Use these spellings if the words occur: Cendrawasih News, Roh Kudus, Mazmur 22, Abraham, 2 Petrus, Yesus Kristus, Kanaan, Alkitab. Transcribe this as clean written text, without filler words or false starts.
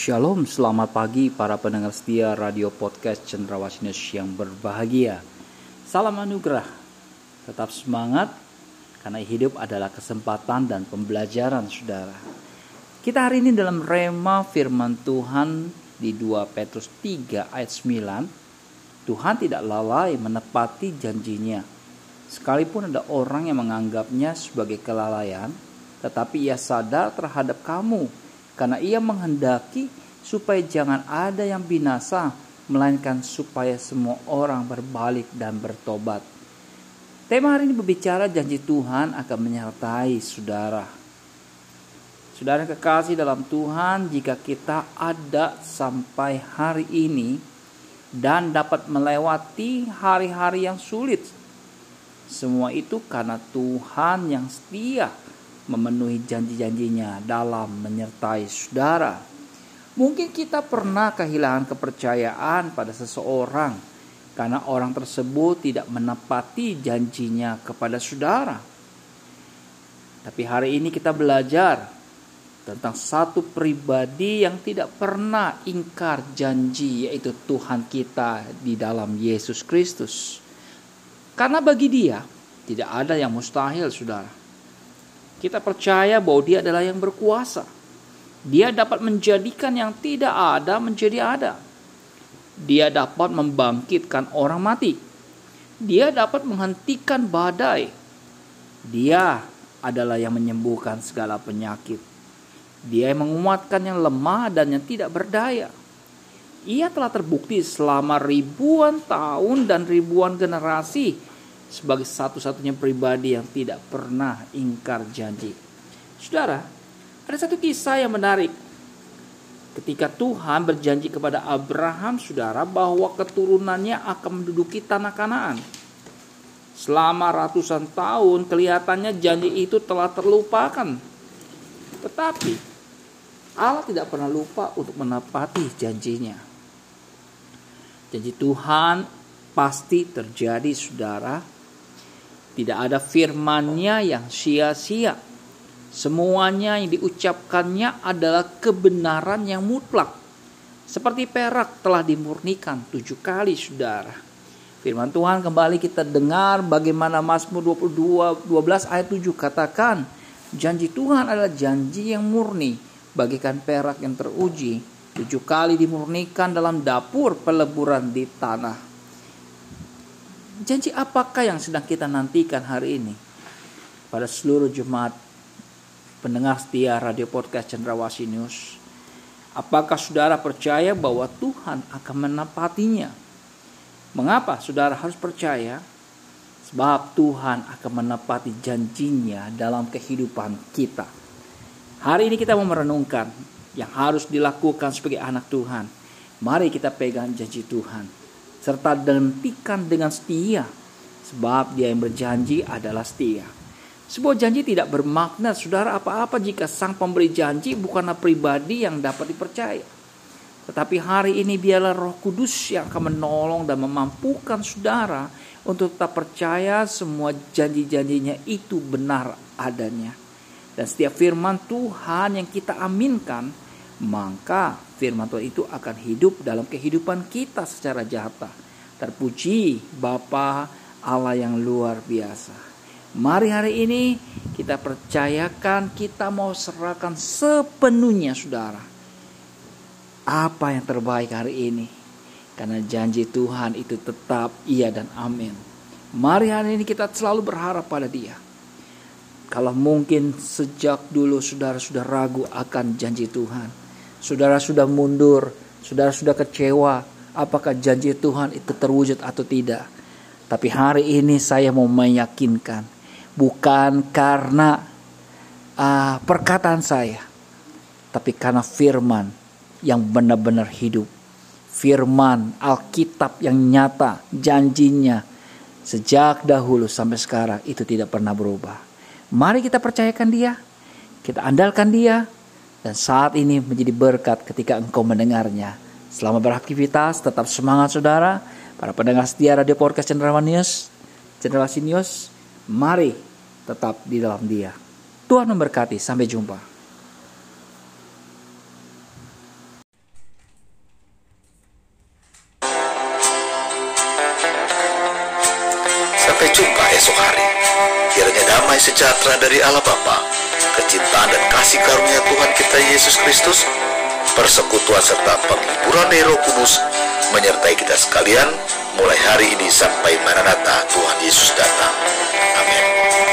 Shalom, selamat pagi para pendengar setia radio podcast Cendrawasih News yang berbahagia. Salam anugerah, tetap semangat karena hidup adalah kesempatan dan pembelajaran saudara. Kita hari ini dalam rema firman Tuhan di 2 Petrus 3 ayat 9. Tuhan tidak lalai menepati janjinya, sekalipun ada orang yang menganggapnya sebagai kelalaian, tetapi ia sadar terhadap kamu, karena ia menghendaki supaya jangan ada yang binasa, melainkan supaya semua orang berbalik dan bertobat. Tema hari ini berbicara janji Tuhan akan menyertai saudara. Saudara kekasih dalam Tuhan, jika kita ada sampai hari ini dan dapat melewati hari-hari yang sulit, semua itu karena Tuhan yang setia memenuhi janji-janjinya dalam menyertai saudara. Mungkin kita pernah kehilangan kepercayaan pada seseorang karena orang tersebut tidak menepati janjinya kepada saudara. Tapi hari ini kita belajar tentang satu pribadi yang tidak pernah ingkar janji, yaitu Tuhan kita di dalam Yesus Kristus. Karena bagi Dia tidak ada yang mustahil, saudara. Kita percaya bahwa Dia adalah yang berkuasa. Dia dapat menjadikan yang tidak ada menjadi ada. Dia dapat membangkitkan orang mati. Dia dapat menghentikan badai. Dia adalah yang menyembuhkan segala penyakit. Dia yang menguatkan yang lemah dan yang tidak berdaya. Ia telah terbukti selama ribuan tahun dan ribuan generasi sebagai satu-satunya pribadi yang tidak pernah ingkar janji. Saudara, ada satu kisah yang menarik. Ketika Tuhan berjanji kepada Abraham, saudara, bahwa keturunannya akan menduduki tanah Kanaan. Selama ratusan tahun, kelihatannya janji itu telah terlupakan. Tetapi Allah tidak pernah lupa untuk menepati janjinya. Janji Tuhan pasti terjadi, saudara. Tidak ada firman-Nya yang sia-sia. Semuanya yang diucapkannya adalah kebenaran yang mutlak. Seperti perak telah dimurnikan 7 kali, saudara. Firman Tuhan kembali kita dengar bagaimana Mazmur 22 ayat 7 katakan, janji Tuhan adalah janji yang murni, bagaikan perak yang teruji, 7 kali dimurnikan dalam dapur peleburan di tanah. Janji apakah yang sedang kita nantikan hari ini? Pada seluruh jemaat pendengar setia radio podcast Cendrawasih News, apakah saudara percaya bahwa Tuhan akan menepatinya? Mengapa saudara harus percaya? Sebab Tuhan akan menepati janjinya dalam kehidupan kita. Hari ini kita mau merenungkan yang harus dilakukan sebagai anak Tuhan. Mari kita pegang janji Tuhan serta dentikan dengan setia, sebab Dia yang berjanji adalah setia. Sebuah janji tidak bermakna, saudara, apa-apa jika sang pemberi janji bukanlah pribadi yang dapat dipercaya. Tetapi hari ini biarlah Roh Kudus yang akan menolong dan memampukan saudara untuk tetap percaya semua janji-janjinya itu benar adanya. Dan setiap firman Tuhan yang kita aminkan, maka firman Tuhan itu akan hidup dalam kehidupan kita secara nyata. Terpuji Bapa Allah yang luar biasa. Mari hari ini kita percayakan, kita mau serahkan sepenuhnya, saudara, apa yang terbaik hari ini. Karena janji Tuhan itu tetap iya dan amin. Mari hari ini kita selalu berharap pada Dia. Kalau mungkin sejak dulu saudara sudah ragu akan janji Tuhan, saudara sudah mundur, saudara sudah kecewa apakah janji Tuhan itu terwujud atau tidak. Tapi hari ini saya mau meyakinkan, bukan karena perkataan saya, tapi karena firman yang benar-benar hidup. Firman Alkitab yang nyata, janjinya sejak dahulu sampai sekarang itu tidak pernah berubah. Mari kita percayakan Dia, kita andalkan Dia. Dan saat ini menjadi berkat ketika engkau mendengarnya. Selamat beraktivitas, tetap semangat saudara. Para pendengar setia radio podcast Cendrawasih News, mari tetap di dalam Dia. Tuhan memberkati, sampai jumpa. Sampai jumpa esok hari. Kiranya damai sejahtera dari Allah Bapa, kecintaan dan kasih karunia Tuhan kita Yesus Kristus, persekutuan serta penghiburan dari Roh Kudus menyertai kita sekalian mulai hari ini sampai Maranatha Tuhan Yesus datang. Amin.